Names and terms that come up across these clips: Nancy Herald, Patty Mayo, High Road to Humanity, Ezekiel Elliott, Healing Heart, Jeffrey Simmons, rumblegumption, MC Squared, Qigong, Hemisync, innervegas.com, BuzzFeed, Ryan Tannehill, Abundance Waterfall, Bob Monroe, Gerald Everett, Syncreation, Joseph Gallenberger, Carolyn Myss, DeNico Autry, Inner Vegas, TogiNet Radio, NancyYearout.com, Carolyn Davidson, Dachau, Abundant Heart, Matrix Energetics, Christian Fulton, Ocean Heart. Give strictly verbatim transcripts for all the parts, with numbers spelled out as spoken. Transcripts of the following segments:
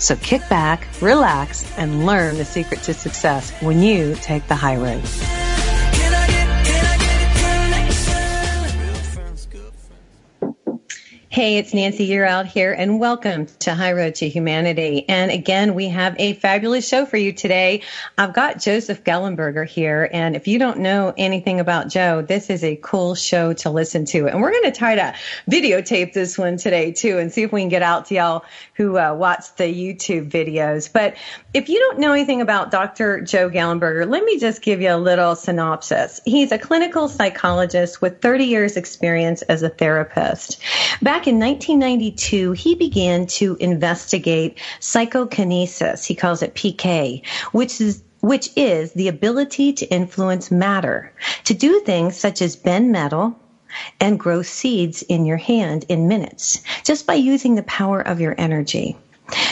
So kick back, relax, and learn the secret to success when you take the high road. Hey, it's Nancy Yearout here, and welcome to High Road to Humanity. And again, we have a fabulous show for you today. I've got Joseph Gallenberger here, and if you don't know anything about Joe, this is a cool show to listen to. And we're going to try to videotape this one today, too, and see if we can get out to y'all who uh, watch the YouTube videos. But if you don't know anything about Doctor Joe Gallenberger, let me just give you a little synopsis. He's a clinical psychologist with thirty years experience as a therapist. Back in nineteen ninety-two, he began to investigate psychokinesis, he calls it P K, which is which is the ability to influence matter, to do things such as bend metal and grow seeds in your hand in minutes, just by using the power of your energy.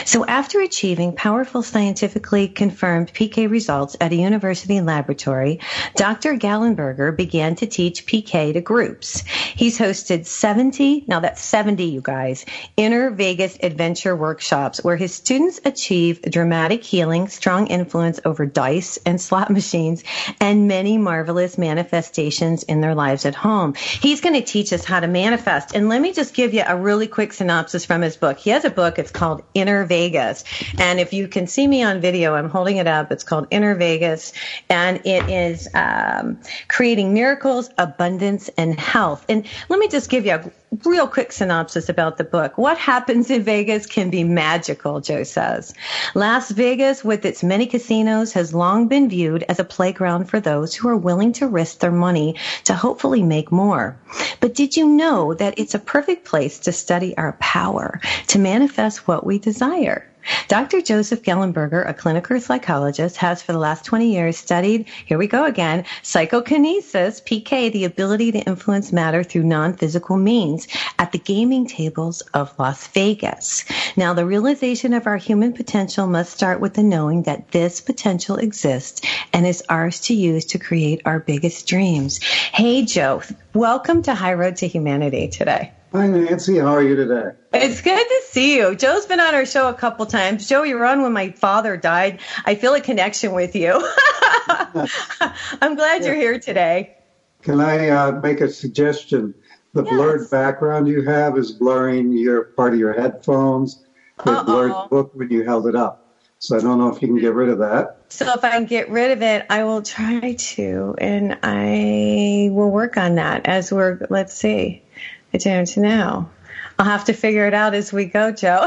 So after achieving powerful scientifically confirmed P K results at a university laboratory, Doctor Gallenberger began to teach P K to groups. He's hosted seventy, now that's seventy, you guys, Inner Vegas adventure workshops where his students achieve dramatic healing, strong influence over dice and slot machines, and many marvelous manifestations in their lives at home. He's going to teach us how to manifest. And let me just give you a really quick synopsis from his book. He has a book. It's called Inner Inner Vegas. And if you can see me on video, I'm holding it up. It's called Inner Vegas, and it is um, creating miracles, abundance, and health. And let me just give you a real quick synopsis about the book. What happens in Vegas can be magical, Joe says. Las Vegas, with its many casinos, has long been viewed as a playground for those who are willing to risk their money to hopefully make more. But did you know that it's a perfect place to study our power, to manifest what we desire? Doctor Joseph Gallenberger, a clinical psychologist, has for the last twenty years studied, here we go again, psychokinesis, P K, the ability to influence matter through non-physical means at the gaming tables of Las Vegas. Now, the realization of our human potential must start with the knowing that this potential exists and is ours to use to create our biggest dreams. Hey, Joe, welcome to High Road to Humanity today. Hi, Nancy. How are you today? It's good to see you. Joe's been on our show a couple times. Joe, you were on when my father died. I feel a connection with you. I'm glad yeah. you're here today. Can I uh, make a suggestion? The yes. blurred background you have is blurring your part of your headphones. The Uh-oh. blurred book when you held it up. So I don't know if you can get rid of that. So if I can get rid of it, I will try to, and I will work on that as we're, let's see. I don't know. I'll have to figure it out as we go, Joe.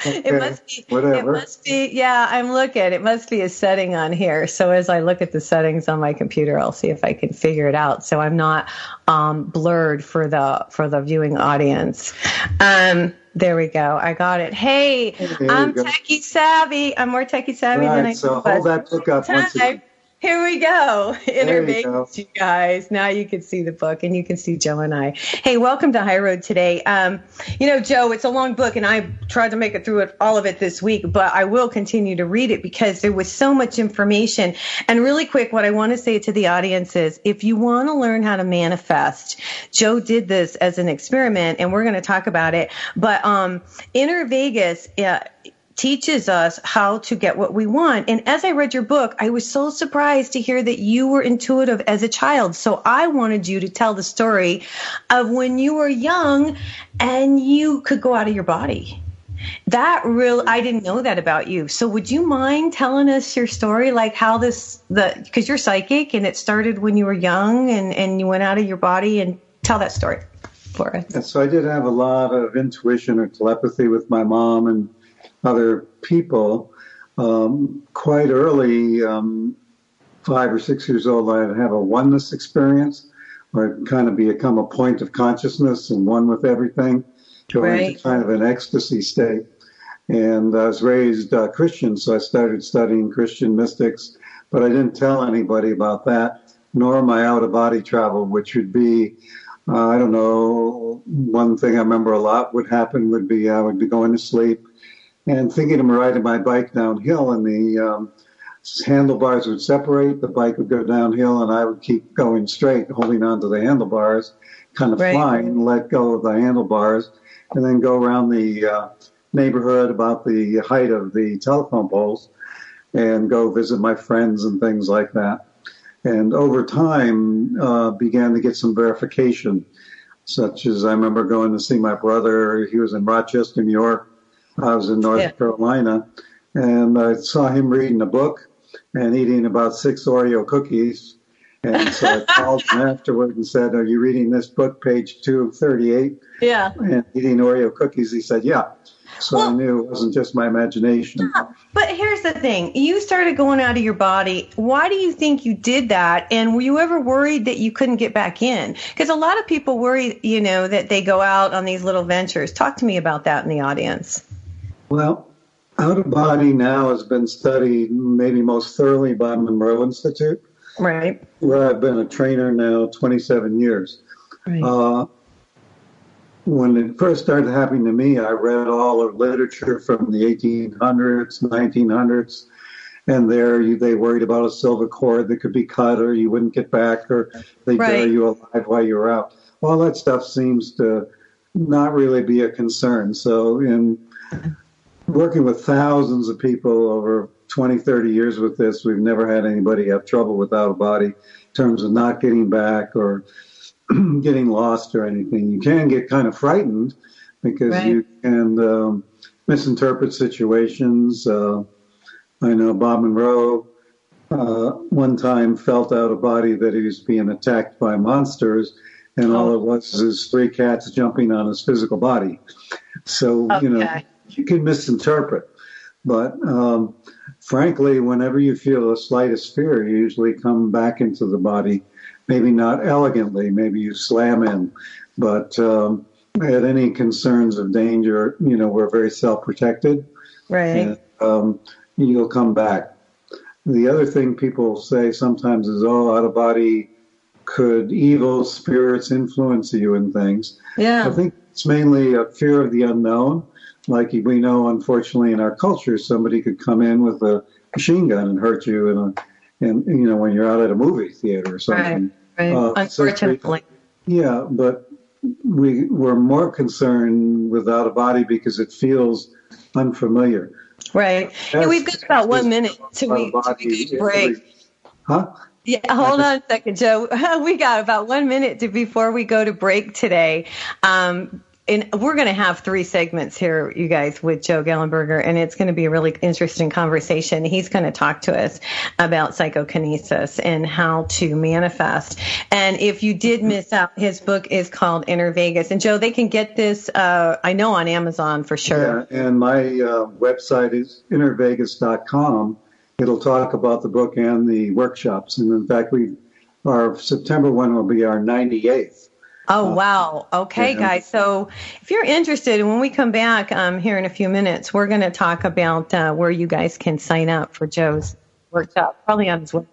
Okay, it must be, whatever. It must be, yeah, I'm looking. It must be a setting on here. So as I look at the settings on my computer, I'll see if I can figure it out. So I'm not um, blurred for the for the viewing audience. Um, there we go. I got it. Hey, there I'm techie savvy. I'm more techie savvy right, than I so was. So hold that book up once again. Here we go. Inner Vegas, you, you guys. Now you can see the book and you can see Joe and I. Hey, welcome to High Road today. Um, you know, Joe, it's a long book and I tried to make it through it, all of it this week, but I will continue to read it because there was so much information. And really quick, what I want to say to the audience is if you want to learn how to manifest, Joe did this as an experiment and we're going to talk about it. But um, Inner Vegas, uh, teaches us how to get what we want. And as I read your book, I was so surprised to hear that you were intuitive as a child. So I wanted you to tell the story of when you were young and you could go out of your body. That real, I didn't know that about you. So would you mind telling us your story, like how this, the because you're psychic and it started when you were young and, and you went out of your body, and tell that story for us. Yeah, so I did have a lot of intuition or telepathy with my mom and other people. Um, quite early, um, five or six years old, I'd have a oneness experience, or kind of become a point of consciousness and one with everything, going right. into kind of an ecstasy state. And I was raised uh, Christian, so I started studying Christian mystics, but I didn't tell anybody about that, nor my out-of-body travel, which would be, uh, I don't know, one thing I remember a lot would happen would be I would be going to sleep and thinking I'm riding my bike downhill, and the um, handlebars would separate, the bike would go downhill, and I would keep going straight, holding on to the handlebars, kind of right. flying, let go of the handlebars, and then go around the uh, neighborhood about the height of the telephone poles and go visit my friends and things like that. And over time, uh, began to get some verification, such as I remember going to see my brother. He was in Rochester, New York. I was in North yeah. Carolina. And I saw him reading a book and eating about six Oreo cookies. And so I called him afterward and said, are you reading this book, page two thirty-eight? Yeah. And eating Oreo cookies? He said, yeah. So well, I knew it wasn't just my imagination. Yeah, but here's the thing. You started going out of your body. Why do you think you did that? And were you ever worried that you couldn't get back in? Because a lot of people worry, you know, that they go out on these little ventures. Talk to me about that in the audience. Well, out of body now has been studied maybe most thoroughly by Monroe Institute. Right. Where I've been a trainer now twenty-seven years. Right. Uh, when it first started happening to me, I read all of literature from the eighteen hundreds, nineteen hundreds, and there you, they worried about a silver cord that could be cut or you wouldn't get back or they'd right. bury you alive while you were out. All that stuff seems to not really be a concern. So in working with thousands of people over twenty, thirty years with this, we've never had anybody have trouble with out-of-body in terms of not getting back or getting lost or anything. You can get kind of frightened because right. you can um, misinterpret situations. Uh, I know Bob Monroe uh, one time felt out-of-body that he was being attacked by monsters, and all it was is three cats jumping on his physical body. So, okay. you know, you can misinterpret. But um, frankly, whenever you feel the slightest fear, you usually come back into the body, maybe not elegantly, maybe you slam in. But um, at any concerns of danger, you know, we're very self-protected. Right. And, um, you'll come back. The other thing people say sometimes is, oh, out of body, could evil spirits influence you in things? Yeah. I think it's mainly a fear of the unknown. Like we know, unfortunately, in our culture, somebody could come in with a machine gun and hurt you, in a, and you know, when you're out at a movie theater or something. Right, right. Uh, unfortunately. So we, yeah, but we we're more concerned with out of body because it feels unfamiliar. Right. That's, and we've got about one minute to we, to we get a break. Every, huh? Yeah, hold on a second, Joe. We got about one minute to, before we go to break today. Um, And we're going to have three segments here, you guys, with Joe Gallenberger, and it's going to be a really interesting conversation. He's going to talk to us about psychokinesis and how to manifest. And if you did miss out, his book is called Inner Vegas. And, Joe, they can get this, uh, I know, on Amazon for sure. Yeah, and my uh, website is inner vegas dot com. It'll talk about the book and the workshops. And, in fact, we our September one will be our ninety-eighth. Oh, wow. Okay, yeah. guys. So if you're interested, when we come back um, here in a few minutes, we're going to talk about uh, where you guys can sign up for Joe's workshop, probably on his website.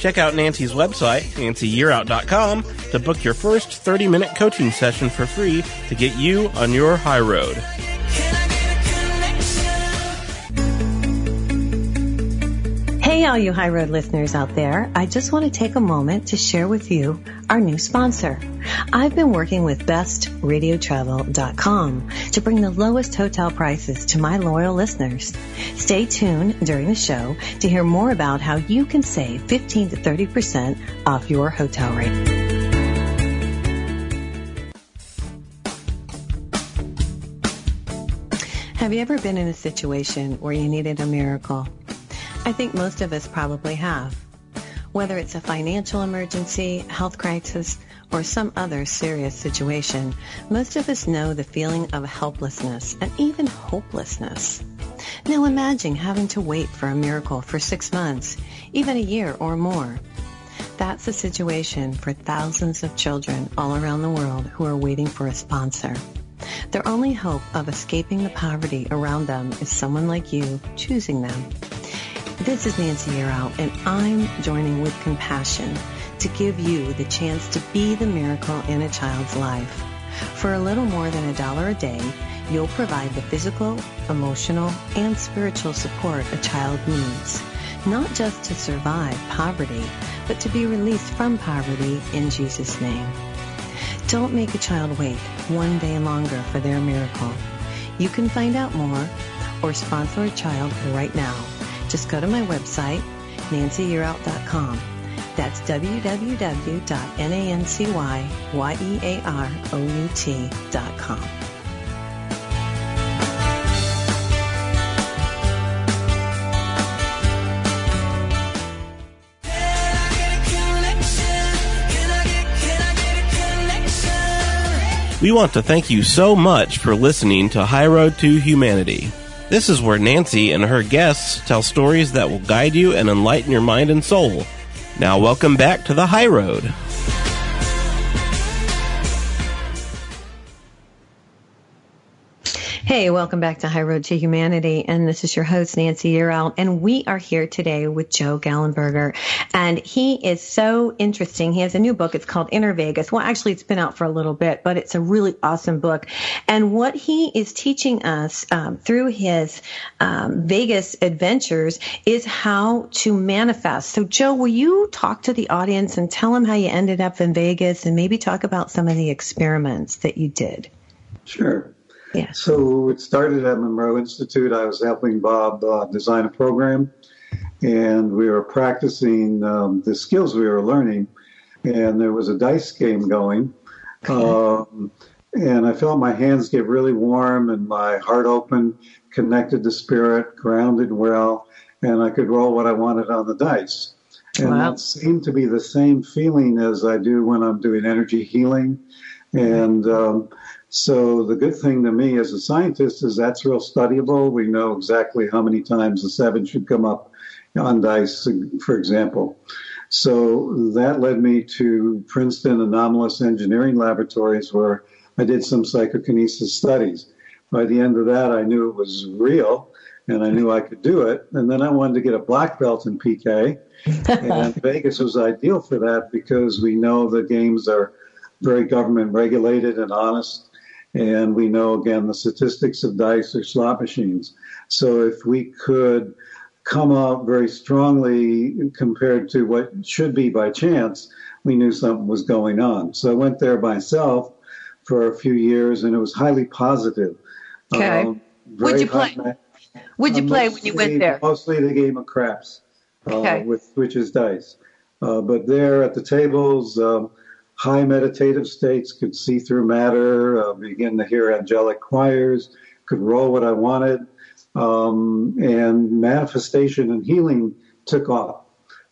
Check out Nancy's website, Nancy Year Out dot com, to book your first thirty-minute coaching session for free to get you on your high road. Hey, all you High Road listeners out there, I just want to take a moment to share with you our new sponsor. I've been working with best radio travel dot com to bring the lowest hotel prices to my loyal listeners. Stay tuned during the show to hear more about how you can save fifteen to thirty percent off your hotel rate. Have you ever been in a situation where you needed a miracle? I think most of us probably have. Whether it's a financial emergency, health crisis, or some other serious situation, most of us know the feeling of helplessness and even hopelessness. Now imagine having to wait for a miracle for six months, even a year or more. That's the situation for thousands of children all around the world who are waiting for a sponsor. Their only hope of escaping the poverty around them is someone like you choosing them. This is Nancy Herald, and I'm joining with compassion to give you the chance to be the miracle in a child's life. For a little more than a dollar a day, you'll provide the physical, emotional, and spiritual support a child needs, not just to survive poverty, but to be released from poverty in Jesus' name. Don't make a child wait one day longer for their miracle. You can find out more or sponsor a child right now. Just go to my website, Nancy Year Out dot com. That's w w w dot nancy yearout dot com. We want to thank you so much for listening to High Road to Humanity. This is where Nancy and her guests tell stories that will guide you and enlighten your mind and soul. Now, welcome back to the High Road. Hey, welcome back to High Road to Humanity, and this is your host, Nancy Herald, and we are here today with Joe Gallenberger, and he is so interesting. He has a new book. It's called Inner Vegas. Well, actually, it's been out for a little bit, but it's a really awesome book, and what he is teaching us um, through his um, Vegas adventures is how to manifest. So, Joe, will you talk to the audience and tell them how you ended up in Vegas and maybe talk about some of the experiments that you did? Sure. Yeah. So it started at Monroe Institute. I was helping Bob uh, design a program, and we were practicing um, the skills we were learning, and there was a dice game going. Okay. Um, and I felt my hands get really warm and my heart open, connected to spirit, grounded well, and I could roll what I wanted on the dice. And wow. That seemed to be the same feeling as I do when I'm doing energy healing. And um, so the good thing to me as a scientist is that's real studyable. We know exactly how many times the seven should come up on dice, for example. So that led me to Princeton Anomalous Engineering Laboratories, where I did some psychokinesis studies. By the end of that, I knew it was real, and I knew I could do it. And then I wanted to get a black belt in P K, and Vegas was ideal for that because we know the games are very government regulated and honest. And we know, again, the statistics of dice are slot machines. So if we could come out very strongly compared to what should be by chance, we knew something was going on. So I went there myself for a few years, and it was highly positive. Okay. Um, What'd you play? Ma- What'd you uh, play mostly, when you went there? Mostly the game of craps, uh, okay. with which is dice. Uh, but there at the tables... Um, High meditative states, could see through matter, uh, begin to hear angelic choirs, could roll what I wanted, um, and manifestation and healing took off.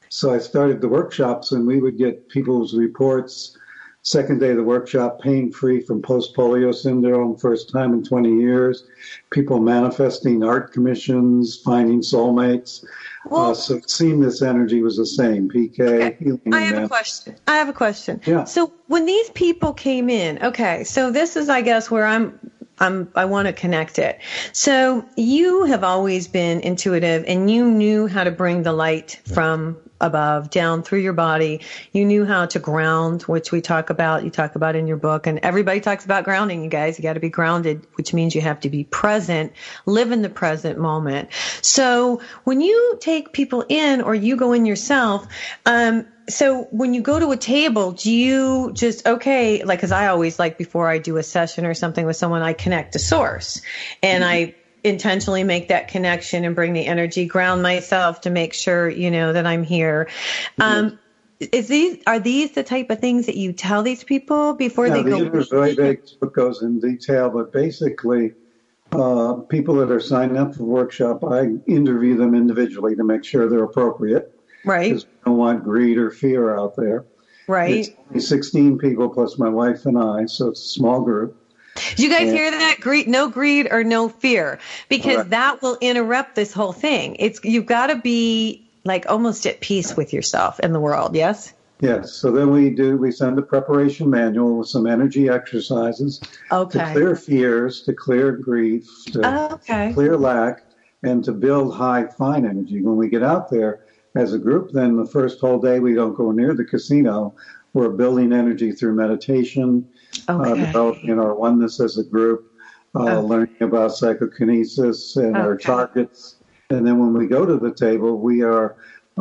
So I started the workshops, and we would get people's reports, second day of the workshop, pain-free from post-polio syndrome, first time in twenty years, people manifesting art commissions, finding soulmates. Well, uh, so it seemed this energy was the same, P K. Okay. Healing, I have man. a question. I have a question. Yeah. So when these people came in, okay, so this is, I guess, where I'm, I'm, I want to connect it. So you have always been intuitive, and you knew how to bring the light from above down through your body. You knew how to ground, which we talk about, you talk about in your book, and everybody talks about grounding, you guys. You got to be grounded, which means you have to be present, live in the present moment. So when you take people in, or you go in yourself, um, so when you go to a table, do you just, okay, like, because I always, like, before I do a session or something with someone, I connect to source, and mm-hmm. I intentionally make that connection and bring the energy, ground myself to make sure, you know, that I'm here. Um, is these, are these the type of things that you tell these people before yeah, they go? The very big book goes in detail, but basically uh, people that are signing up for the workshop, I interview them individually to make sure they're appropriate. Right. Because we don't want greed or fear out there. Right. It's only sixteen people plus my wife and I, so it's a small group. Did you guys yeah. hear that? Greed, no greed or no fear, because right. that will interrupt this whole thing. It's, you've got to be, like, almost at peace with yourself and the world. Yes. Yes. So then we do, we send a preparation manual with some energy exercises okay. to clear fears, to clear grief, to okay. clear lack, and to build high, fine energy. When we get out there as a group, then the first whole day we don't go near the casino. We're building energy through meditation, okay. uh, developing our oneness as a group, uh, okay. learning about psychokinesis and okay. our targets. And then when we go to the table, we are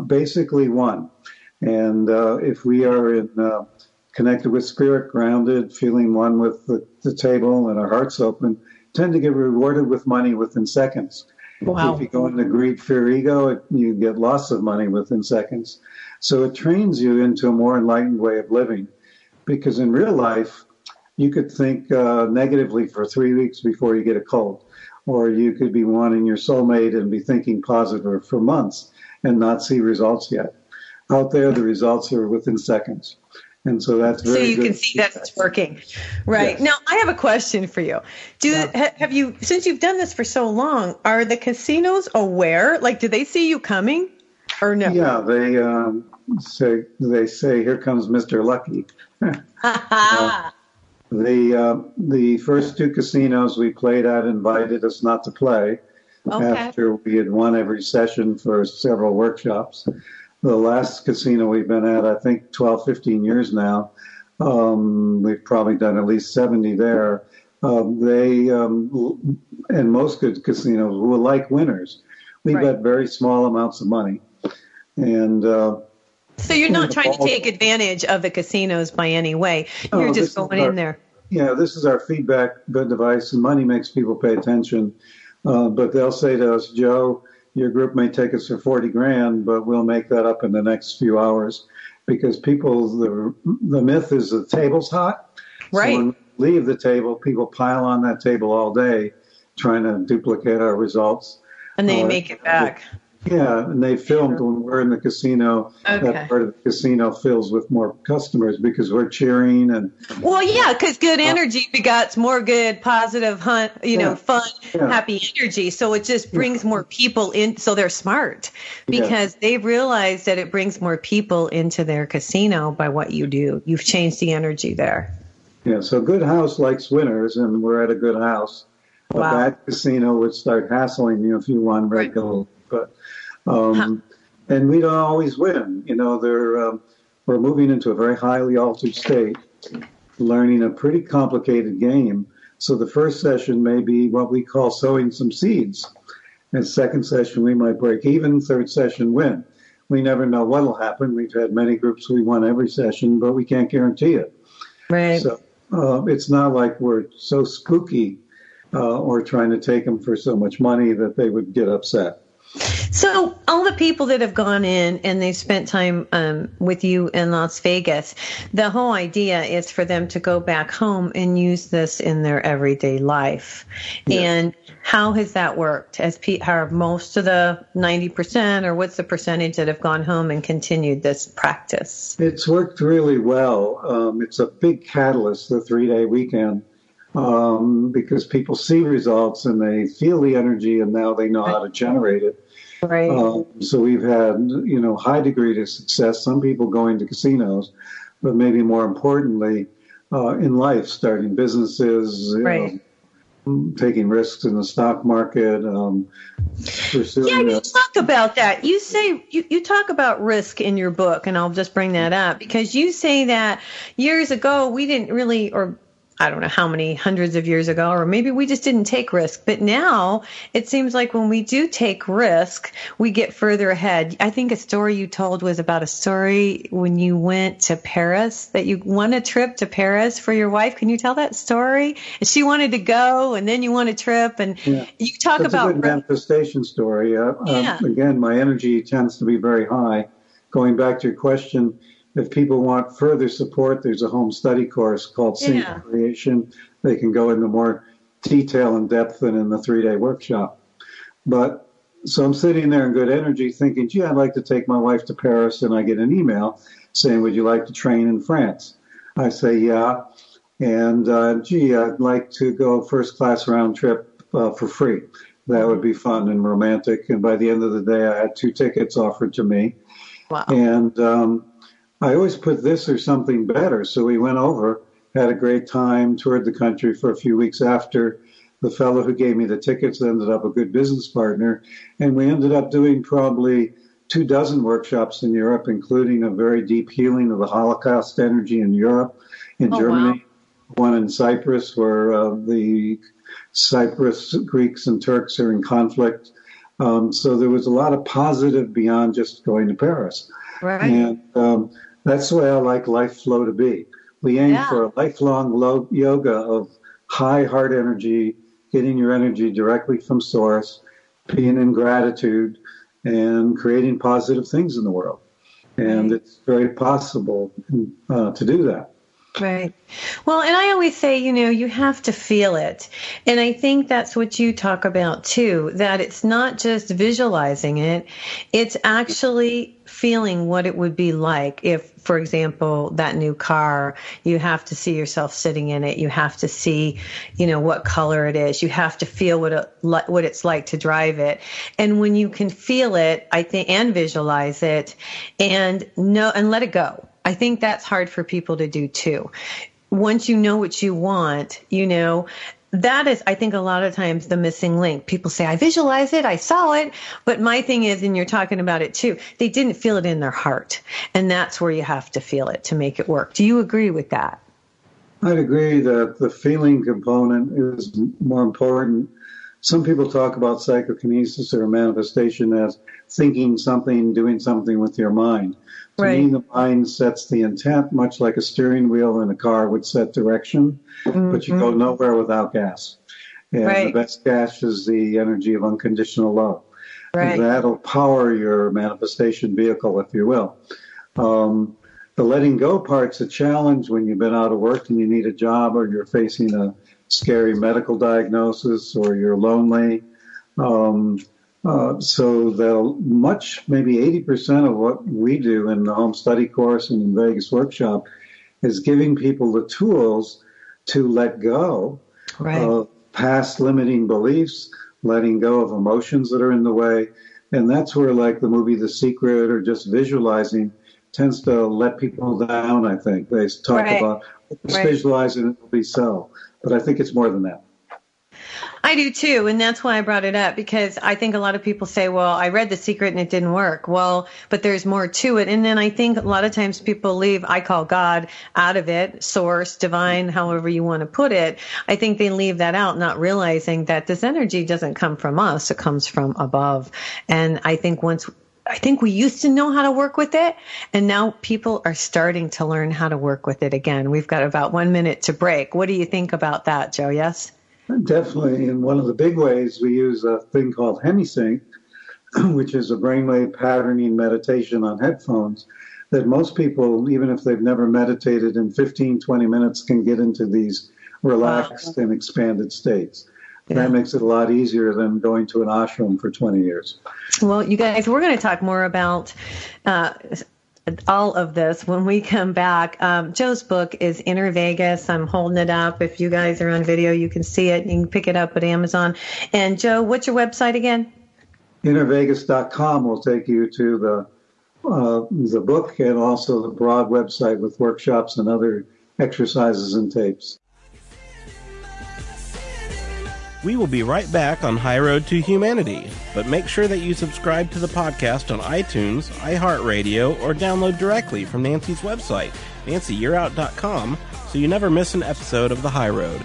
basically one. And uh, if we are in, uh, connected with spirit, grounded, feeling one with the, the table and our hearts open, tend to get rewarded with money within seconds. Wow. If you go into greed, fear, ego, it, you get lots of money within seconds. So it trains you into a more enlightened way of living. Because in real life, you could think uh, negatively for three weeks before you get a cold. Or you could be wanting your soulmate and be thinking positive for months and not see results yet. Out there, the results are within seconds. And so that's very good. So you good can see feedback. That's working. Right. Yes. Now, I have a question for you. Do yeah. ha, have you, since you've done this for so long, are the casinos aware? Like, do they see you coming or no? Yeah, they um, say, they say, here comes Mister Lucky. uh, the, uh, the first two casinos we played at invited us not to play okay. after we had won every session for several workshops. The last casino we've been at, I think twelve, fifteen years now, um, we've probably done at least seventy there. Uh, they, um, and most good casinos, will like winners. We right. bet very small amounts of money. And uh, so you're not trying to take advantage of the casinos by any way. You're no, just going our, in there. Yeah, this is our feedback device, and money makes people pay attention. Uh, but they'll say to us, Joe, your group may take us for forty grand, but we'll make that up in the next few hours, because people, the the myth is the table's hot. Right. So when we leave the table, people pile on that table all day trying to duplicate our results. And they uh, make it back. They, yeah, and they filmed sure. when we're in the casino. Okay. That part of the casino fills with more customers because we're cheering. and. Well, yeah, because good energy begots more good, positive, hunt, you yeah. know, fun, yeah. happy energy. So it just brings yeah. more people in. So they're smart because yeah. they've realized that it brings more people into their casino by what you do. You've changed the energy there. Yeah, so good house likes winners, and we're at a good house. Wow. A bad casino would start hassling you if you won regularly, but um, huh. and we don't always win. You know, they're um, we're moving into a very highly altered state, learning a pretty complicated game. So the first session may be what we call sowing some seeds, and second session we might break even, third session win. We never know what'll happen. We've had many groups we won every session, but we can't guarantee it. Right. So uh, it's not like we're so spooky. Uh, or trying to take them for so much money that they would get upset. So all the people that have gone in and they've spent time um, with you in Las Vegas, the whole idea is for them to go back home and use this in their everyday life. Yes. And how has that worked? As Pete, how are most of the ninety percent or what's the percentage that have gone home and continued this practice? It's worked really well. Um, it's a big catalyst, the three-day weekend. Um, because people see results and they feel the energy and now they know how to generate it. Right. Um, so we've had, you know, high degree of success. Some people going to casinos, but maybe more importantly, uh, in life, starting businesses, right. know, taking risks in the stock market. Um, pursuing yeah, you a- talk about that. You say you, you talk about risk in your book, and I'll just bring that up because you say that years ago we didn't really or. I don't know how many hundreds of years ago, or maybe we just didn't take risk. But now it seems like when we do take risk, we get further ahead. I think a story you told was about a story when you went to Paris, that you won a trip to Paris for your wife. Can you tell that story? And she wanted to go, and then you won a trip. And yeah. you talk That's about a good manifestation story. Uh, yeah. um, again, my energy tends to be very high. Going back to your question, if people want further support, there's a home study course called Syncreation. Yeah. They can go into more detail and depth than in the three-day workshop. But so I'm sitting there in good energy thinking, gee, I'd like to take my wife to Paris, and I get an email saying, would you like to train in France? I say, yeah, and uh, gee, I'd like to go first-class round trip uh, for free. That would be fun and romantic. And by the end of the day, I had two tickets offered to me. Wow. And um I always put this or something better. So we went over, had a great time, toured the country for a few weeks after. The fellow who gave me the tickets ended up a good business partner, and we ended up doing probably two dozen workshops in Europe, including a very deep healing of the Holocaust energy in Europe, in oh, Germany, wow. one in Cyprus, where uh, the Cyprus Greeks and Turks are in conflict. Um, so there was a lot of positive beyond just going to Paris. Right. And um, that's the way I like life flow to be. We aim yeah. for a lifelong low yoga of high heart energy, getting your energy directly from source, being in gratitude, and creating positive things in the world. And right. it's very possible uh, to do that. Right. Well, and I always say, you know, you have to feel it. And I think that's what you talk about, too, that it's not just visualizing it. It's actually feeling what it would be like if, for example, that new car, you have to see yourself sitting in it. You have to see, you know, what color it is. You have to feel what it, what it's like to drive it. And when you can feel it, I think, and visualize it and know and let it go. I think that's hard for people to do too. Once you know what you want, you know, that is, I think, a lot of times the missing link. People say, I visualize it, I saw it. But my thing is, and you're talking about it too, they didn't feel it in their heart. And that's where you have to feel it to make it work. Do you agree with that? I'd agree that the feeling component is more important. Some people talk about psychokinesis or manifestation as thinking something, doing something with your mind. To right. me, the mind sets the intent, much like a steering wheel in a car would set direction, mm-hmm. but you go nowhere without gas. And right. the best gas is the energy of unconditional love. Right. That'll power your manifestation vehicle, if you will. Um, the letting go part's a challenge when you've been out of work and you need a job, or you're facing a scary medical diagnosis, or you're lonely. Um, uh, so that much, maybe eighty percent of what we do in the home study course and in Vegas workshop is giving people the tools to let go right. of past limiting beliefs, letting go of emotions that are in the way. And that's where, like the movie The Secret or just visualizing tends to let people down, I think. They talk right. about right. visualizing it will be so. But I think it's more than that. I do too, and that's why I brought it up, because I think a lot of people say, well, I read The Secret and it didn't work. Well, but there's more to it. And then I think a lot of times people leave, I call God out of it, source, divine, however you want to put it. I think they leave that out, not realizing that this energy doesn't come from us, it comes from above. And I think once I think we used to know how to work with it, and now people are starting to learn how to work with it again. We've got about one minute to break. What do you think about that, Joe? Yes? Definitely. And one of the big ways we use a thing called Hemisync, which is a brainwave patterning meditation on headphones that most people, even if they've never meditated, in fifteen, twenty minutes can get into these relaxed wow. and expanded states. Yeah. That makes it a lot easier than going to an ashram for twenty years. Well, you guys, we're going to talk more about uh, all of this when we come back. Um, Joe's book is Inner Vegas. I'm holding it up. If you guys are on video, you can see it. You can pick it up at Amazon. And, Joe, what's your website again? inner vegas dot com will take you to the uh, the book and also the broad website with workshops and other exercises and tapes. We will be right back on High Road to Humanity, but make sure that you subscribe to the podcast on iTunes, iHeartRadio, or download directly from Nancy's website, Nancy Year Out dot com, so you never miss an episode of The High Road.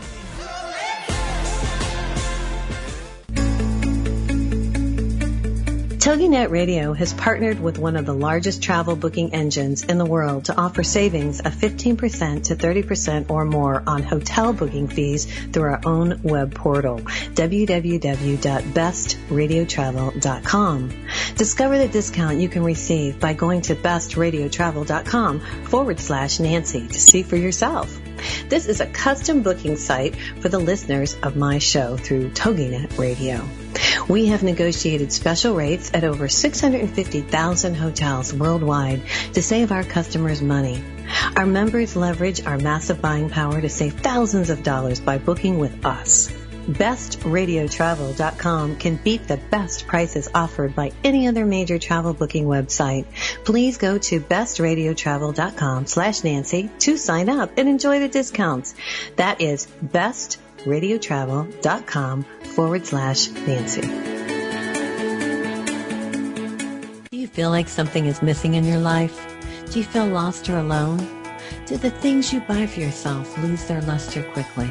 TogiNet Radio has partnered with one of the largest travel booking engines in the world to offer savings of fifteen percent to thirty percent or more on hotel booking fees through our own web portal, w w w dot best radio travel dot com. Discover the discount you can receive by going to best radio travel dot com forward slash Nancy to see for yourself. This is a custom booking site for the listeners of my show through TogiNet Radio. We have negotiated special rates at over six hundred fifty thousand hotels worldwide to save our customers money. Our members leverage our massive buying power to save thousands of dollars by booking with us. best radio travel dot com can beat the best prices offered by any other major travel booking website. Please go to best radio travel dot com slash Nancy to sign up and enjoy the discounts. That is best radio travel dot com forward slash Nancy. Feel like something is missing in your life? Do you feel lost or alone? Do the things you buy for yourself lose their luster quickly?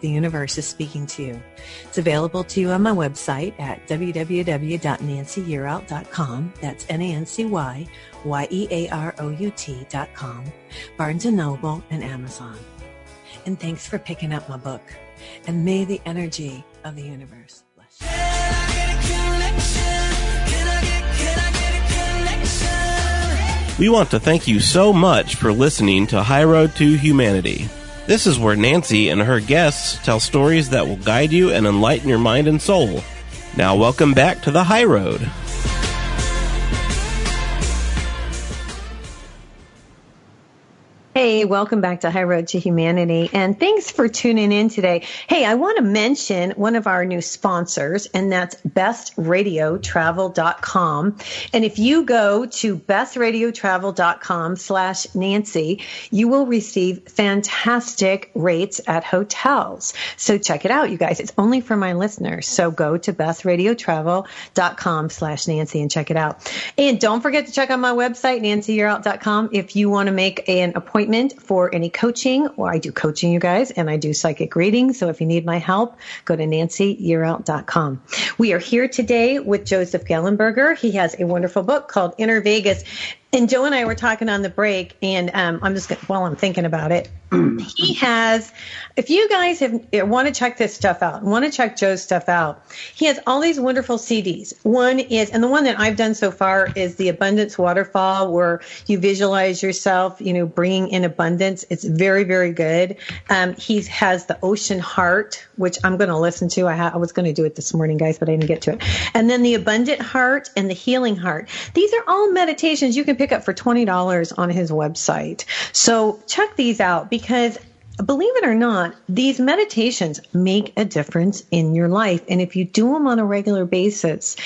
The Universe is Speaking to You. It's available to you on my website at w w w dot nancy yearout dot com. That's N A N C Y Y E A R O U T dot com, Barnes and Noble, and Amazon. And thanks for picking up my book. And may the energy of the universe bless you. We want to thank you so much for listening to High Road to Humanity. This is where Nancy and her guests tell stories that will guide you and enlighten your mind and soul. Now, welcome back to the High Road. Hey, welcome back to High Road to Humanity, and thanks for tuning in today. Hey, I want to mention one of our new sponsors, and that's best radio travel dot com. And if you go to best radio travel dot com slash Nancy, you will receive fantastic rates at hotels. So check it out, you guys. It's only for my listeners. So go to best radio travel dot com slash Nancy and check it out. And don't forget to check out my website, Nancy Yearout dot com, if you want to make an appointment for any coaching, or I do coaching, you guys, and I do psychic readings. So if you need my help, go to nancy yearout dot com. We are here today with Joseph Gallenberger. He has a wonderful book called Inner Vegas. And Joe and I were talking on the break, and um, I'm just gonna, while I'm thinking about it, he has, if you guys have want to check this stuff out, want to check Joe's stuff out, he has all these wonderful C Ds. One is, and the one that I've done so far is the Abundance Waterfall, where you visualize yourself, you know, bringing in abundance. It's very, very good. Um, he has the Ocean Heart, which I'm going to listen to. I, ha- I was going to do it this morning, guys, but I didn't get to it. And then the Abundant Heart and the Healing Heart. These are all meditations you can pick up for twenty dollars on his website. So check these out, because believe it or not, these meditations make a difference in your life. And if you do them on a regular basis,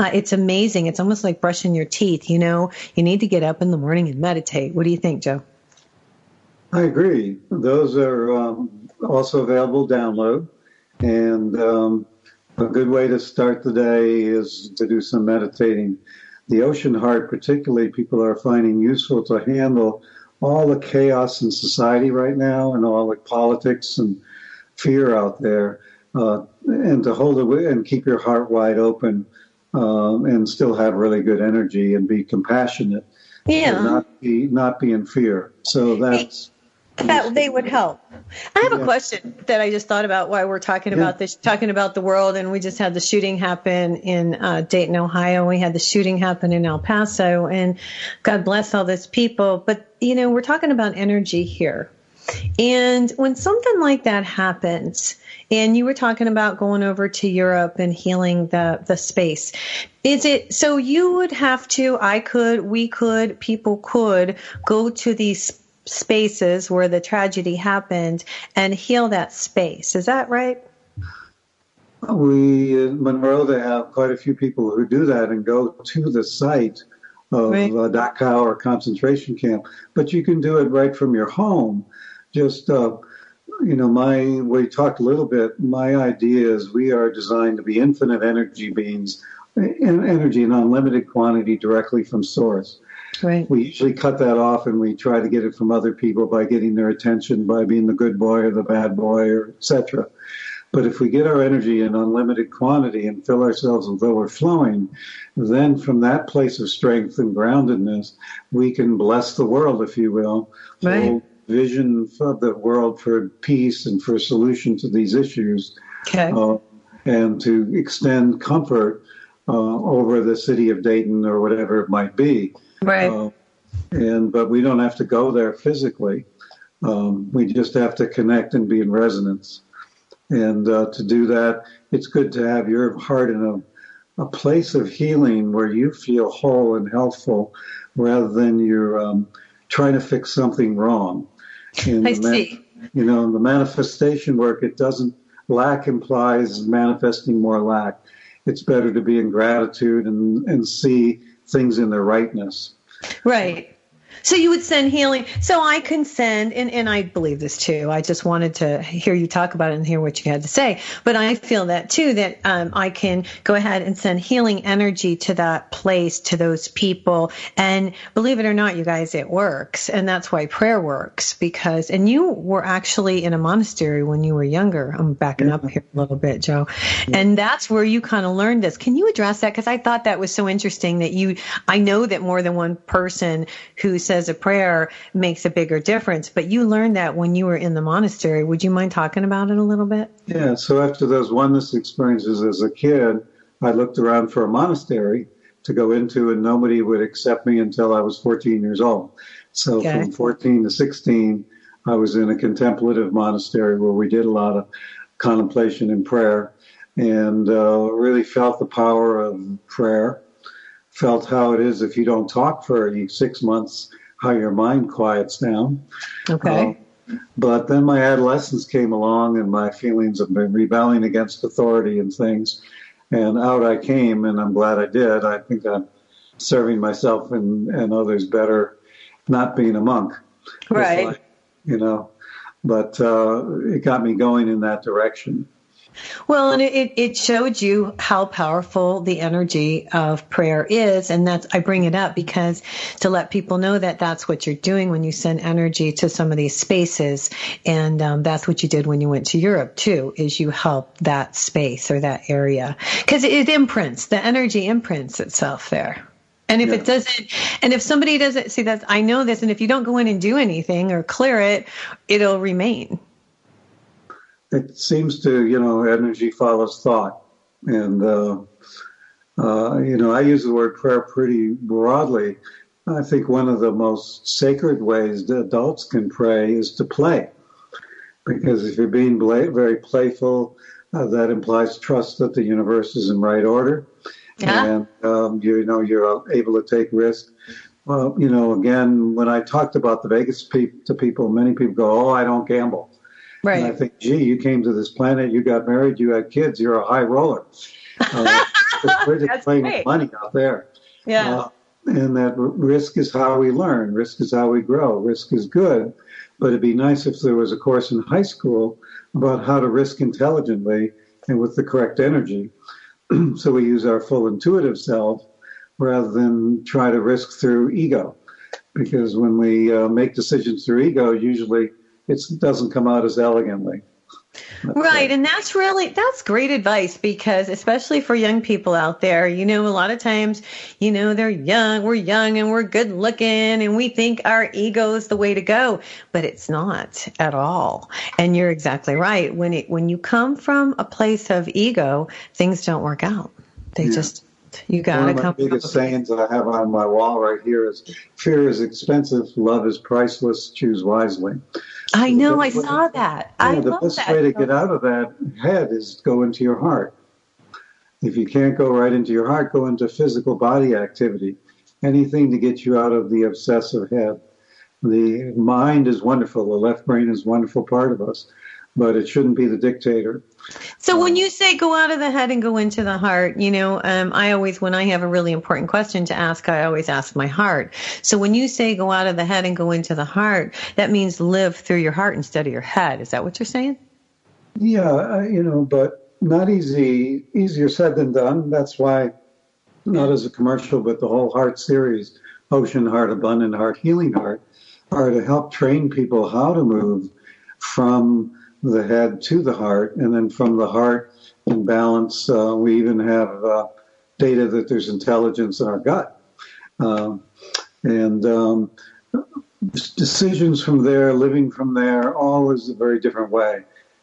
uh, it's amazing. It's almost like brushing your teeth. You know, you need to get up in the morning and meditate. What do you think, Joe? I agree. Those are um, also available download. And um, a good way to start the day is to do some meditating. The Ocean Heart, particularly, people are finding useful to handle all the chaos in society right now and all the politics and fear out there, uh, and to hold it and keep your heart wide open um, and still have really good energy and be compassionate. Yeah. And not be, not be in fear. So that's... That they would help. I have a yeah. question that I just thought about while we're talking yeah. about this, talking about the world, and we just had the shooting happen in uh, Dayton, Ohio. We had the shooting happen in El Paso, and God bless all those people. But, you know, we're talking about energy here. And when something like that happens, and you were talking about going over to Europe and healing the, the space, is it so you would have to, I could, we could, people could go to these spaces where the tragedy happened and heal that space. Is that right? We, in Monroe, they have quite a few people who do that and go to the site of right. uh, Dachau or concentration camp. But you can do it right from your home. Just, uh, you know, my, we talked a little bit, my idea is we are designed to be infinite energy beings, energy in unlimited quantity directly from source. Right. We usually cut that off and we try to get it from other people by getting their attention, by being the good boy or the bad boy, or et cetera. But if we get our energy in unlimited quantity and fill ourselves until we're flowing, then from that place of strength and groundedness, we can bless the world, if you will. Right. So vision of the world for peace and for a solution to these issues. Okay. Uh, and to extend comfort uh, over the city of Dayton or whatever it might be. Right. Uh, and But we don't have to go there physically. Um, we just have to connect and be in resonance. And uh, to do that, it's good to have your heart in a, a place of healing where you feel whole and healthful, rather than you're um, trying to fix something wrong. In I the see. Man- you know, in the manifestation work, it doesn't, lack implies manifesting more lack. It's better to be in gratitude and, and see things in their rightness. Right. So you would send healing. So I can send, and, and I believe this too. I just wanted to hear you talk about it and hear what you had to say. But I feel that too, that um, I can go ahead and send healing energy to that place, to those people. And believe it or not, you guys, it works. And that's why prayer works, because, and you were actually in a monastery when you were younger. I'm backing yeah. up here a little bit, Joe. Yeah. And that's where you kind of learned this. Can you address that? Because I thought that was so interesting that you, I know that more than one person who says a prayer makes a bigger difference, but you learned that when you were in the monastery. Would you mind talking about it a little bit? Yeah, so after those oneness experiences as a kid, I looked around for a monastery to go into, and nobody would accept me until I was fourteen years old. So okay. From fourteen to sixteen, I was in a contemplative monastery where we did a lot of contemplation and prayer, and uh, really felt the power of prayer. Felt how it is if you don't talk for six months, how your mind quiets down. Okay. Um, but then my adolescence came along and my feelings of rebelling against authority and things. And out I came, and I'm glad I did. I think I'm serving myself and, and others better not being a monk. Right. Like, you know, but uh, it got me going in that direction. Well, and it, it showed you how powerful the energy of prayer is. And that's, I bring it up because to let people know that that's what you're doing when you send energy to some of these spaces. And um, that's what you did when you went to Europe, too, is you helped that space or that area. Because it imprints, the energy imprints itself there. And if yeah. it doesn't, and if somebody doesn't, see, that's, I know this, and if you don't go in and do anything or clear it, it'll remain. It seems to, you know, energy follows thought. And, uh, uh, you know, I use the word prayer pretty broadly. I think one of the most sacred ways that adults can pray is to play. Because if you're being bla- very playful, uh, that implies trust that the universe is in right order. Yeah. And, um, you know, you're able to take risks. Well, you know, again, when I talked about the Vegas pe- to people, many people go, oh, I don't gamble. Right. And I think, gee, you came to this planet, you got married, you had kids, you're a high roller. Uh, we're just That's playing with money out there. Yeah. Uh, and that risk is how we learn. Risk is how we grow. Risk is good. But it'd be nice if there was a course in high school about how to risk intelligently and with the correct energy. So we use our full intuitive self rather than try to risk through ego. Because when we uh, make decisions through ego, usually it doesn't come out as elegantly. That's right. It. And that's really, that's great advice, because especially for young people out there, you know, a lot of times, you know, they're young, we're young and we're good looking and we think our ego is the way to go, but it's not at all. And you're exactly right. When it, when you come from a place of ego, things don't work out. They yeah. just, you got to come. One of the biggest sayings I have on my wall right here is, fear is expensive, love is priceless, choose wisely. I know, I saw that. I love that. The best way to get out of that head is go into your heart. If you can't go right into your heart, go into physical body activity. Anything to get you out of the obsessive head. The mind is wonderful. The left brain is a wonderful part of us, but it shouldn't be the dictator. So when you say go out of the head and go into the heart, you know, um, I always, when I have a really important question to ask, I always ask my heart. So when you say go out of the head and go into the heart, that means live through your heart instead of your head. Is that what you're saying? Yeah, you know, but not easy, easier said than done. That's why, not as a commercial, but the whole heart series Ocean Heart, Abundant Heart, Healing Heart, are to help train people how to move from the head to the heart, and then from the heart in balance. Uh, we even have uh, data that there's intelligence in our gut. Uh, and um, decisions from there, living from there, all is a very different way.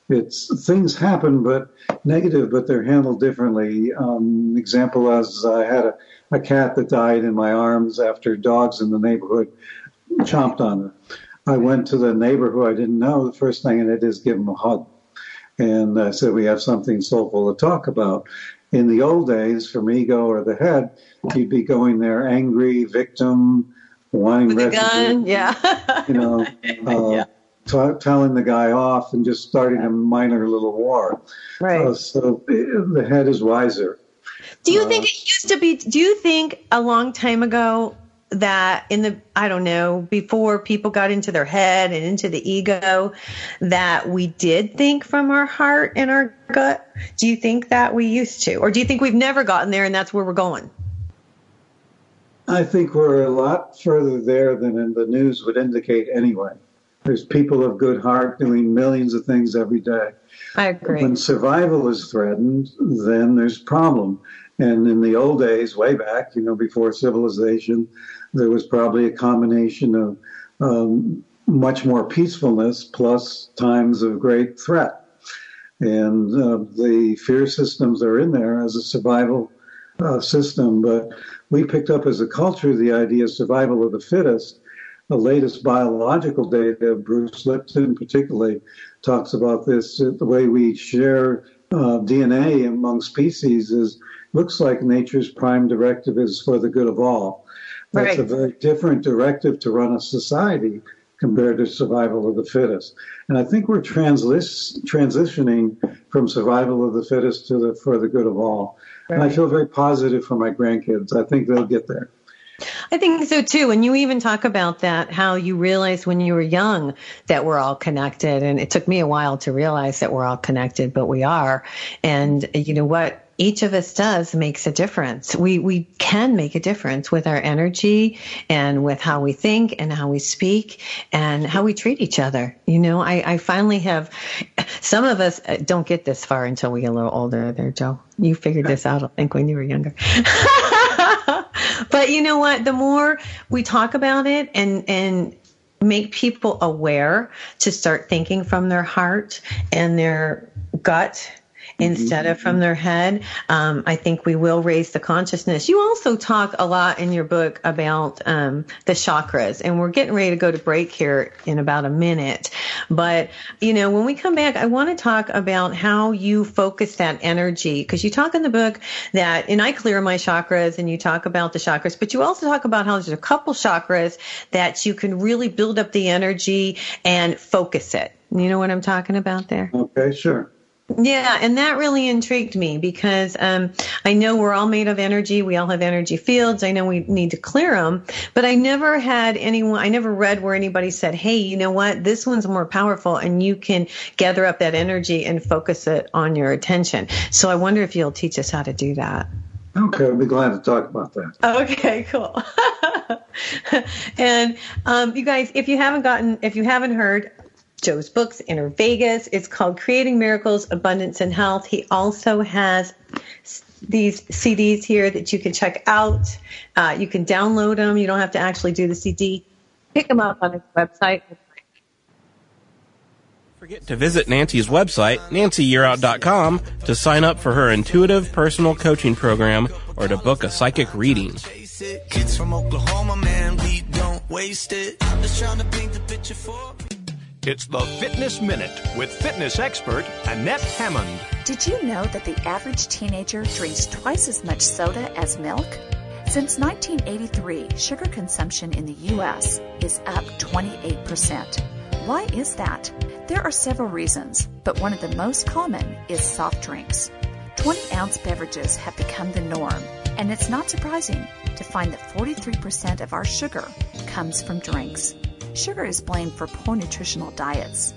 It's things happen, but negative, but they're handled differently. Um, example is I had a, a cat that died in my arms after dogs in the neighborhood chomped on her. I went to the neighbor who I didn't know. The first thing I did is give him a hug. And I said, we have something soulful to talk about. In the old days, from ego or the head, you'd be going there angry, victim, wanting with refuge, a gun, yeah. you know, uh, yeah. T- telling the guy off and just starting a minor little war. Right. Uh, so the head is wiser. Do you uh, think it used to be, do you think a long time ago that in the, I don't know, before people got into their head and into the ego, that we did think from our heart and our gut? Do you think that we used to? Or do you think we've never gotten there and that's where we're going? I think we're a lot further there than in the news would indicate anyway. There's people of good heart doing millions of things every day. I agree. When survival is threatened, then there's a problem. And in the old days, way back, you know, before civilization, there was probably a combination of um, much more peacefulness plus times of great threat. And uh, the fear systems are in there as a survival uh, system. But we picked up as a culture the idea of survival of the fittest. The latest biological data, Bruce Lipton particularly, talks about this. The way we share uh, D N A among species is looks like nature's prime directive is for the good of all. That's right. A very different directive to run a society compared to survival of the fittest. And I think we're translis- transitioning from survival of the fittest to the for the good of all. Right. And I feel very positive for my grandkids. I think they'll get there. I think so, too. And you even talk about that, how you realized when you were young that we're all connected. And it took me a while to realize that we're all connected, but we are. And you know what each of us does makes a difference. We we can make a difference with our energy and with how we think and how we speak and how we treat each other. You know, I, I finally have, some of us don't get this far until we get a little older there, Joe. You figured this out, I think, when you were younger. But you know what? The more we talk about it and, and make people aware to start thinking from their heart and their gut instead of from their head, um, I think we will raise the consciousness. You also talk a lot in your book about um, the chakras, and we're getting ready to go to break here in about a minute. But, you know, when we come back, I want to talk about how you focus that energy, because you talk in the book that, and I clear my chakras, and you talk about the chakras, but you also talk about how there's a couple chakras that you can really build up the energy and focus it. You know what I'm talking about there? Okay, sure. Yeah, and that really intrigued me because um, I know we're all made of energy. We all have energy fields. I know we need to clear them, but I never had anyone, I never read where anybody said, hey, you know what, this one's more powerful and you can gather up that energy and focus it on your attention. So I wonder if you'll teach us how to do that. Okay, I'll be glad to talk about that. Okay, cool. And um, you guys, if you haven't gotten, if you haven't heard, Joe's books, Inner Vegas. It's called Creating Miracles, Abundance, and Health. He also has these C Ds here that you can check out. Uh, you can download them. You don't have to actually do the C D. Pick them up on his website. Forget to visit Nancy's website, Nancy Year Out dot com, to sign up for her intuitive personal coaching program or to book a psychic reading. Kids from Oklahoma, man, we don't waste it. I'm just trying to paint the picture for me. It's the Fitness Minute with fitness expert Annette Hammond. Did you know that the average teenager drinks twice as much soda as milk? Since nineteen eighty-three, sugar consumption in the U S is up twenty-eight percent. Why is that? There are several reasons, but one of the most common is soft drinks. twenty-ounce beverages have become the norm, and it's not surprising to find that forty-three percent of our sugar comes from drinks. Sugar is blamed for poor nutritional diets.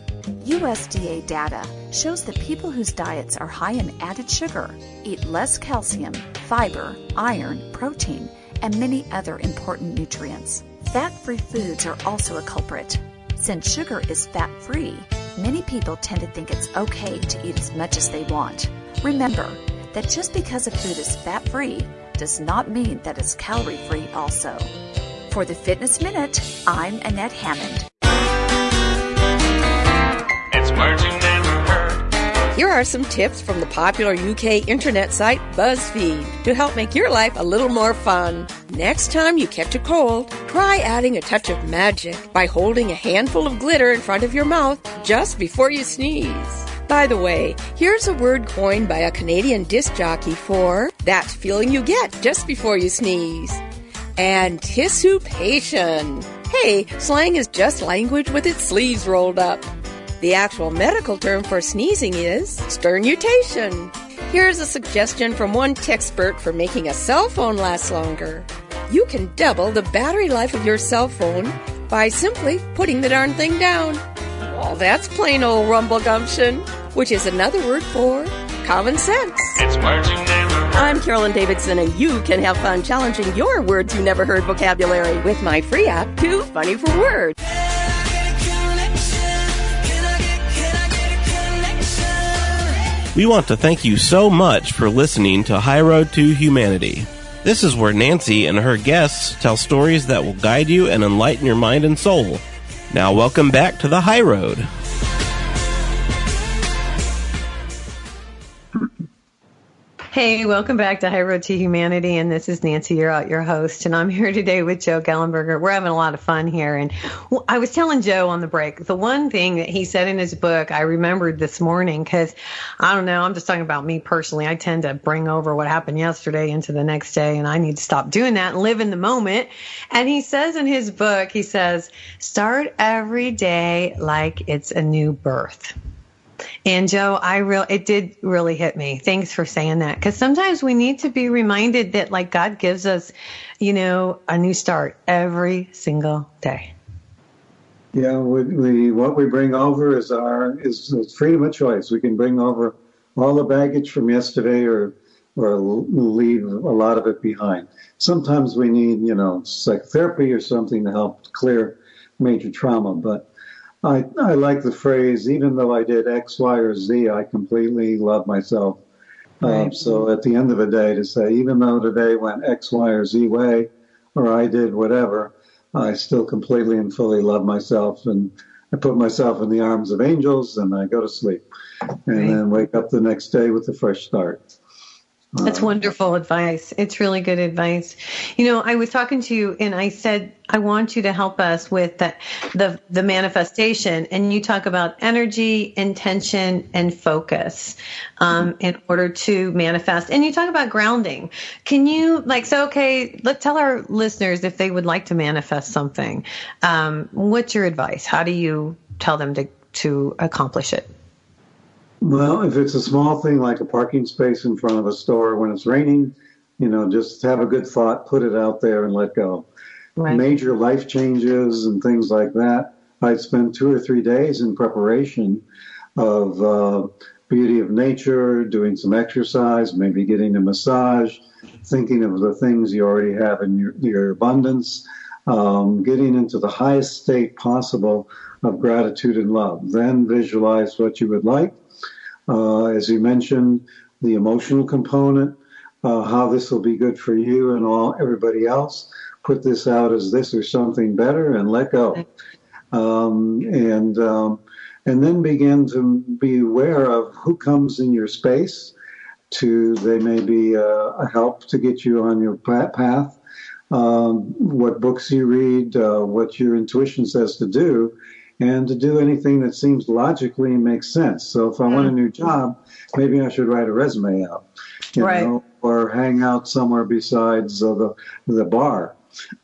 U S D A data shows that people whose diets are high in added sugar eat less calcium, fiber, iron, protein, and many other important nutrients. Fat-free foods are also a culprit. Since sugar is fat-free, many people tend to think it's okay to eat as much as they want. Remember that just because a food is fat-free does not mean that it's calorie-free also. For the Fitness Minute, I'm Annette Hammond. It's words you never heard. Here are some tips from the popular U K internet site BuzzFeed to help make your life a little more fun. Next time you catch a cold, try adding a touch of magic by holding a handful of glitter in front of your mouth just before you sneeze. By the way, here's a word coined by a Canadian disc jockey for that feeling you get just before you sneeze. Anticipation. Hey, slang is just language with its sleeves rolled up. The actual medical term for sneezing is sternutation. Here's a suggestion from one techspert for making a cell phone last longer. You can double the battery life of your cell phone by simply putting the darn thing down. Well, that's plain old rumblegumption, which is another word for common sense. It's words you never heard. I'm Carolyn Davidson, and you can have fun challenging your words you never heard vocabulary with my free app, Too Funny for Words. We want to thank you so much for listening to High Road to Humanity. This is where Nancy and her guests tell stories that will guide you and enlighten your mind and soul. Now, welcome back to the High Road. Hey, welcome back to High Road to Humanity, and this is Nancy Yearout, your host, and I'm here today with Joe Gallenberger. We're having a lot of fun here, and well, I was telling Joe on the break, the one thing that he said in his book I remembered this morning, because, I don't know, I'm just talking about me personally. I tend to bring over what happened yesterday into the next day, and I need to stop doing that and live in the moment. And he says in his book, he says, start every day like it's a new birth. And Joe, I real it did really hit me. Thanks for saying that, because sometimes we need to be reminded that, like, God gives us, you know, a new start every single day. Yeah, we, we what we bring over is our is freedom of choice. We can bring over all the baggage from yesterday, or or leave a lot of it behind. Sometimes we need, you know, psychotherapy or something to help clear major trauma, but. I, I like the phrase, even though I did X, Y, or Z, I completely love myself. Right. Um, so at the end of the day, to say, even though today went X, Y, or Z way, or I did whatever, I still completely and fully love myself. And I put myself in the arms of angels, and I go to sleep. And right. Then wake up the next day with a fresh start. That's wonderful advice. It's really good advice. You know, I was talking to you and I said, I want you to help us with the, the, the manifestation. And you talk about energy, intention, and focus um, in order to manifest. And you talk about grounding. Can you, like, so, okay, let's tell our listeners if they would like to manifest something. Um, what's your advice? How do you tell them to, to accomplish it? Well, if it's a small thing like a parking space in front of a store when it's raining, you know, just have a good thought, put it out there and let go. Right. Major life changes and things like that, I'd spend two or three days in preparation of uh, beauty of nature, doing some exercise, maybe getting a massage, thinking of the things you already have in your, your abundance, um, getting into the highest state possible of gratitude and love. Then visualize what you would like. Uh, as you mentioned, the emotional component, uh, how this will be good for you and all everybody else. Put this out as this or something better and let go. Um, and um, and then begin to be aware of who comes in your space. To they may be uh, a help to get you on your path. Um, what books you read, uh, what your intuition says to do. And to do anything that seems logically makes sense. So if I want a new job, maybe I should write a resume out, you right. know, or hang out somewhere besides uh, the the bar.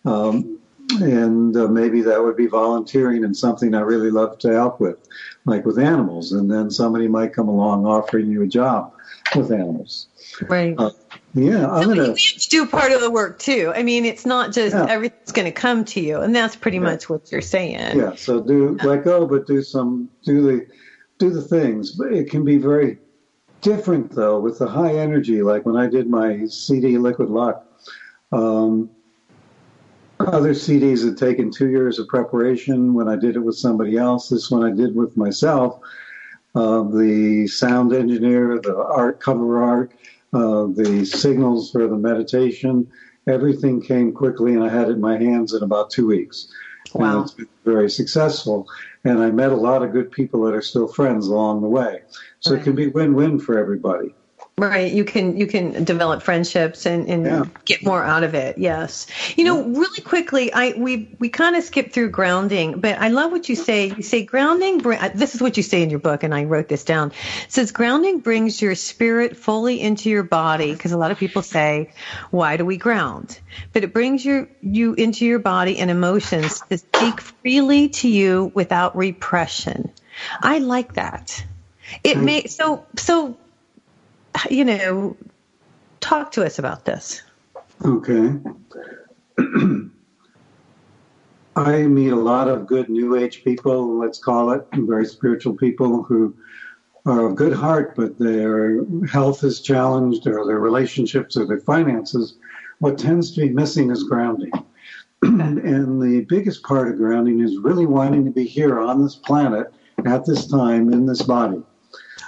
Um, and uh, maybe that would be volunteering in something I really love to help with, like with animals. And then somebody might come along offering you a job with animals. Right. Uh, yeah, I'm so gonna do part of the work too. I mean, it's not just yeah. everything's going to come to you, and that's pretty yeah. much what you're saying. Yeah. So do yeah. let go, but do some do the do the things. But it can be very different though with the high energy. Like when I did my C D Liquid Luck, um, Other C Ds had taken two years of preparation. When I did it with somebody else, this one I did with myself. Uh, the sound engineer, the art, cover art, uh, the signals for the meditation, everything came quickly, and I had it in my hands in about two weeks. Wow. And it's been very successful. And I met a lot of good people that are still friends along the way. So right. It can be win-win for everybody. Right. You can you can develop friendships and, and yeah. get more out of it. Yes. You know, really quickly, I we, we kind of skipped through grounding, but I love what you say. You say grounding, this is what you say in your book, and I wrote this down. It says grounding brings your spirit fully into your body, because a lot of people say, why do we ground? But it brings your, you into your body and emotions to speak freely to you without repression. I like that. It may, so, so, you know, talk to us about this. Okay. I meet a lot of good New Age people, let's call it, very spiritual people who are of good heart, but their health is challenged, or their relationships, or their finances. What tends to be missing is grounding. And the biggest part of grounding is really wanting to be here on this planet at this time in this body.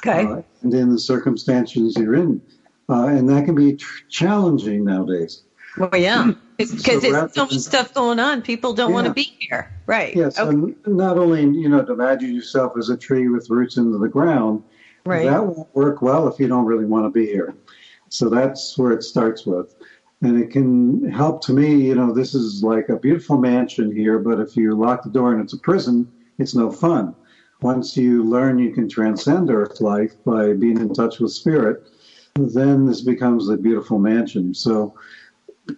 Okay. Uh, and in the circumstances you're in. Uh, and that can be tr- challenging nowadays. Well, yeah, because there's so much stuff going on. People don't yeah. want to be here. Right. Yes. Okay. And not only, you know, to imagine yourself as a tree with roots into the ground. Right. That won't work well if you don't really want to be here. So that's where it starts with. And it can help to me, you know, this is like a beautiful mansion here, but if you lock the door and it's a prison, it's no fun. Once you learn you can transcend Earth life by being in touch with spirit, then this becomes a beautiful mansion. So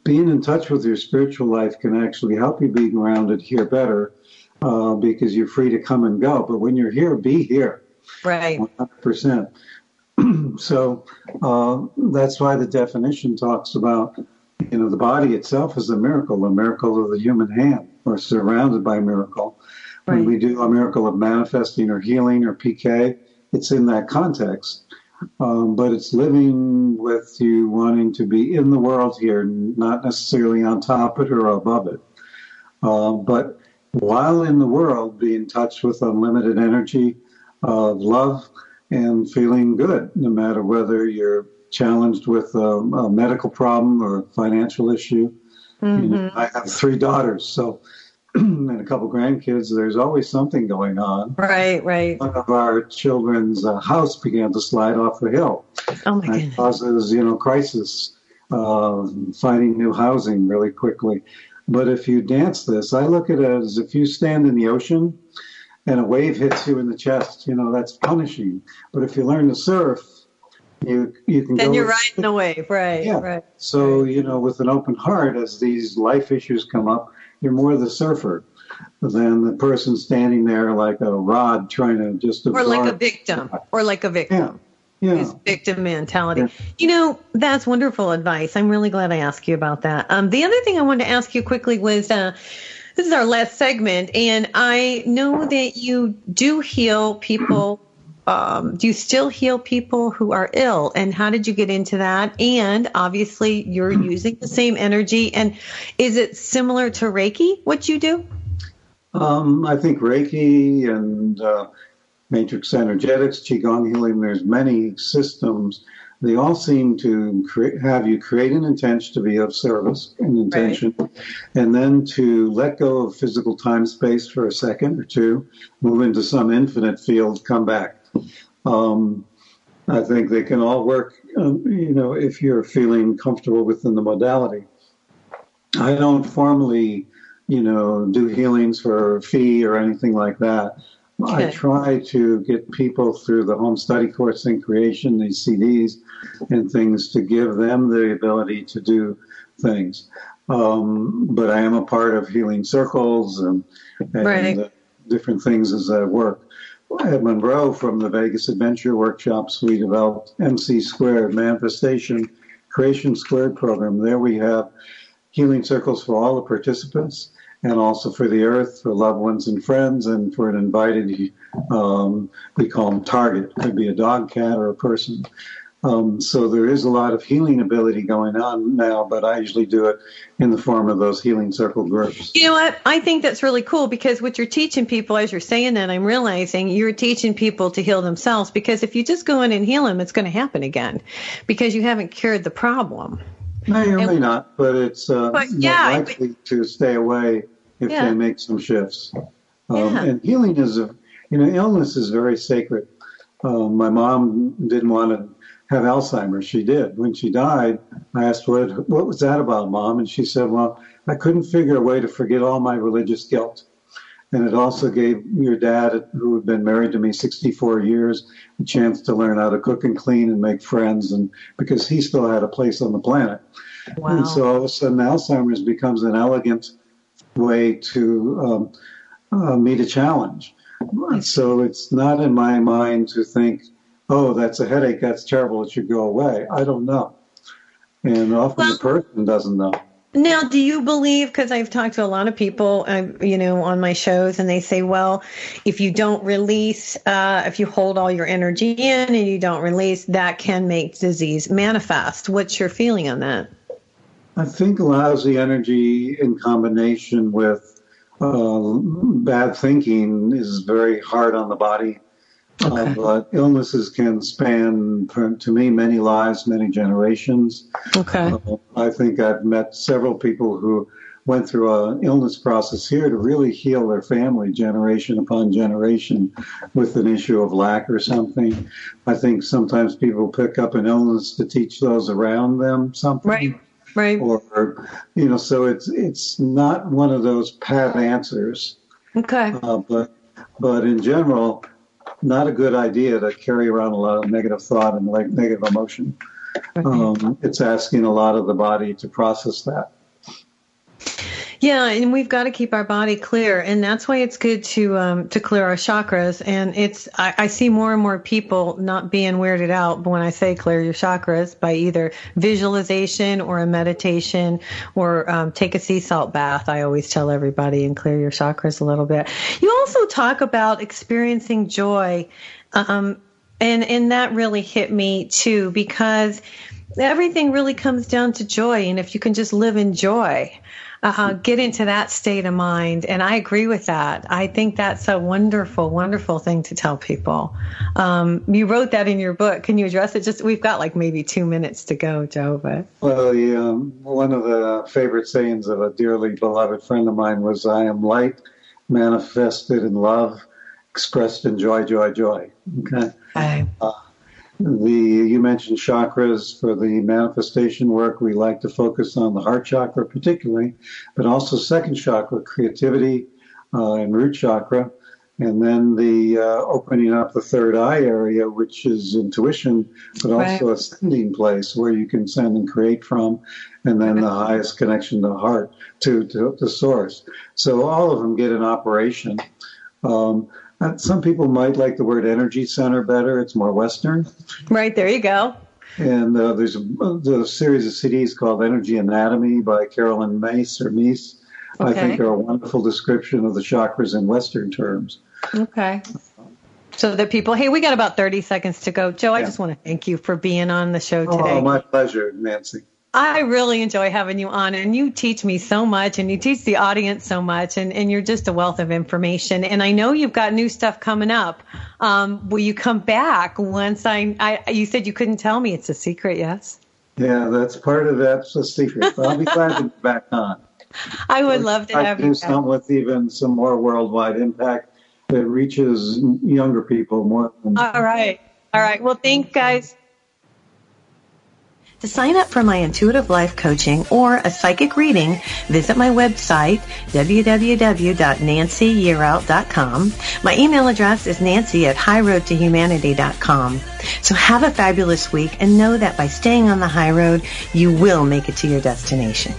being in touch with your spiritual life can actually help you be grounded here better uh, because you're free to come and go. But when you're here, be here. Right. one hundred percent. So uh, that's why the definition talks about, you know, the body itself is a miracle, a miracle of the human hand, or surrounded by a miracle. Right. When we do a miracle of manifesting or healing or P K, it's in that context. Um, but it's living with you wanting to be in the world here, not necessarily on top of it or above it. Uh, but while in the world, be in touch with unlimited energy of love and feeling good, no matter whether you're challenged with a, a medical problem or a financial issue. Mm-hmm. You know, I have three daughters, so... and a couple grandkids, there's always something going on. Right, right. One of our children's uh, house began to slide off the hill. Oh, my goodness. That causes, you know, crisis, uh, finding new housing really quickly. But if you dance this, I look at it as if you stand in the ocean and a wave hits you in the chest, you know, that's punishing. But if you learn to surf, you you can then go. Then you're riding the wave, right, yeah. right. So, you know, with an open heart, as these life issues come up, you're more the surfer than the person standing there like a rod trying to just absorb. Or like a victim. Or like a victim. Yeah. yeah. Victim mentality. Yeah. You know, that's wonderful advice. I'm really glad I asked you about that. Um, the other thing I wanted to ask you quickly was, uh, this is our last segment, and I know that you do heal people. Um, do you still heal people who are ill, and how did you get into that? And obviously you're using the same energy, and is it similar to Reiki, what you do? Um, I think Reiki and uh, Matrix Energetics, Qigong Healing, there's many systems. They all seem to cre- have you create an intention to be of service, an intention, right. and then to let go of physical time space for a second or two, move into some infinite field, come back. Um, I think they can all work, um, you know, if you're feeling comfortable within the modality. I don't formally, you know, do healings for a fee or anything like that. Okay. I try to get people through the home study course in creation, these C Ds and things, to give them the ability to do things. Um, but I am a part of healing circles and, and right. uh, different things as I work. At Monroe, from the Vegas Adventure Workshops, we developed M C Squared, Manifestation Creation Squared program. There we have healing circles for all the participants, and also for the earth, for loved ones and friends, and for an invited, um, we call them target. It could be a dog, cat, or a person. Um, so there is a lot of healing ability going on now, but I usually do it in the form of those healing circle groups. You know what? I think that's really cool because what you're teaching people, as you're saying that, I'm realizing you're teaching people to heal themselves, because if you just go in and heal them, it's going to happen again because you haven't cured the problem. May or may not, but it's uh, but yeah, more likely but, to stay away if yeah. they make some shifts. Um, yeah. And healing is, a, you know, illness is very sacred. Uh, my mom didn't want to have Alzheimer's. She did. When she died, I asked, what, what was that about, Mom? And she said, well, I couldn't figure a way to forget all my religious guilt. And it also gave your dad, who had been married to me sixty-four years, a chance to learn how to cook and clean and make friends, and because he still had a place on the planet. Wow. And so all of a sudden, Alzheimer's becomes an elegant way to um, uh, meet a challenge. So it's not in my mind to think, oh, that's a headache, that's terrible, it should go away. I don't know. And often well, the person doesn't know. Now, do you believe, because I've talked to a lot of people, uh, you know, on my shows, and they say, well, if you don't release, uh, if you hold all your energy in and you don't release, that can make disease manifest. What's your feeling on that? I think lousy energy in combination with uh, bad thinking is very hard on the body. Okay. Uh, but illnesses can span, to me, many lives, many generations. Okay. Uh, I think I've met several people who went through an illness process here to really heal their family generation upon generation with an issue of lack or something. I think sometimes people pick up an illness to teach those around them something. Right, right. Or, you know, so it's, it's not one of those pat answers. Okay. Uh, but, but in general... not a good idea to carry around a lot of negative thought and like negative emotion. Um, it's asking a lot of the body to process that. Yeah, and we've got to keep our body clear, and that's why it's good to um, to clear our chakras. And it's I, I see more and more people not being weirded out when I say clear your chakras by either visualization or a meditation or um, take a sea salt bath. I always tell everybody, and clear your chakras a little bit. You also talk about experiencing joy, um, and and that really hit me too, because everything really comes down to joy, and if you can just live in joy. Uh, get into that state of mind. And I agree with that. I think that's a wonderful, wonderful thing to tell people. Um, you wrote that in your book. Can you address it? Just we've got like maybe two minutes to go, Joe. But. Well, yeah, um, one of the favorite sayings of a dearly beloved friend of mine was, I am light, manifested in love, expressed in joy, joy, joy. Okay. Okay. Uh, The you mentioned chakras. For the manifestation work, we like to focus on the heart chakra particularly, but also second chakra, creativity, uh, and root chakra, and then the uh, opening up the third eye area, which is intuition, but also right. a sending place where you can send and create from, and then the highest connection to heart, to to the source. So all of them get an operation. Um, Some people might like the word energy center better. It's more Western. Right, there you go. And uh, there's a, a series of C Ds called Energy Anatomy by Carolyn Myss, or Myss, okay. I think are a wonderful description of the chakras in Western terms. Okay. So the people, hey, we got about thirty seconds to go. Joe, yeah. I just want to thank you for being on the show today. Oh, my pleasure, Nancy. I really enjoy having you on, and you teach me so much, and you teach the audience so much, and, and you're just a wealth of information. And I know you've got new stuff coming up. Um, will you come back once I, I – you said you couldn't tell me. It's a secret, yes? Yeah, that's part of that's a secret. I'll be glad to be back on. I would I'll love to have to you do back. Something with even some more worldwide impact that reaches younger people more. Than All right. All right. Well, thanks, guys. To sign up for my intuitive life coaching or a psychic reading, visit my website, w w w dot nancy yearout dot com. My email address is nancy at high road to humanity dot com. So have a fabulous week, and know that by staying on the high road, you will make it to your destination.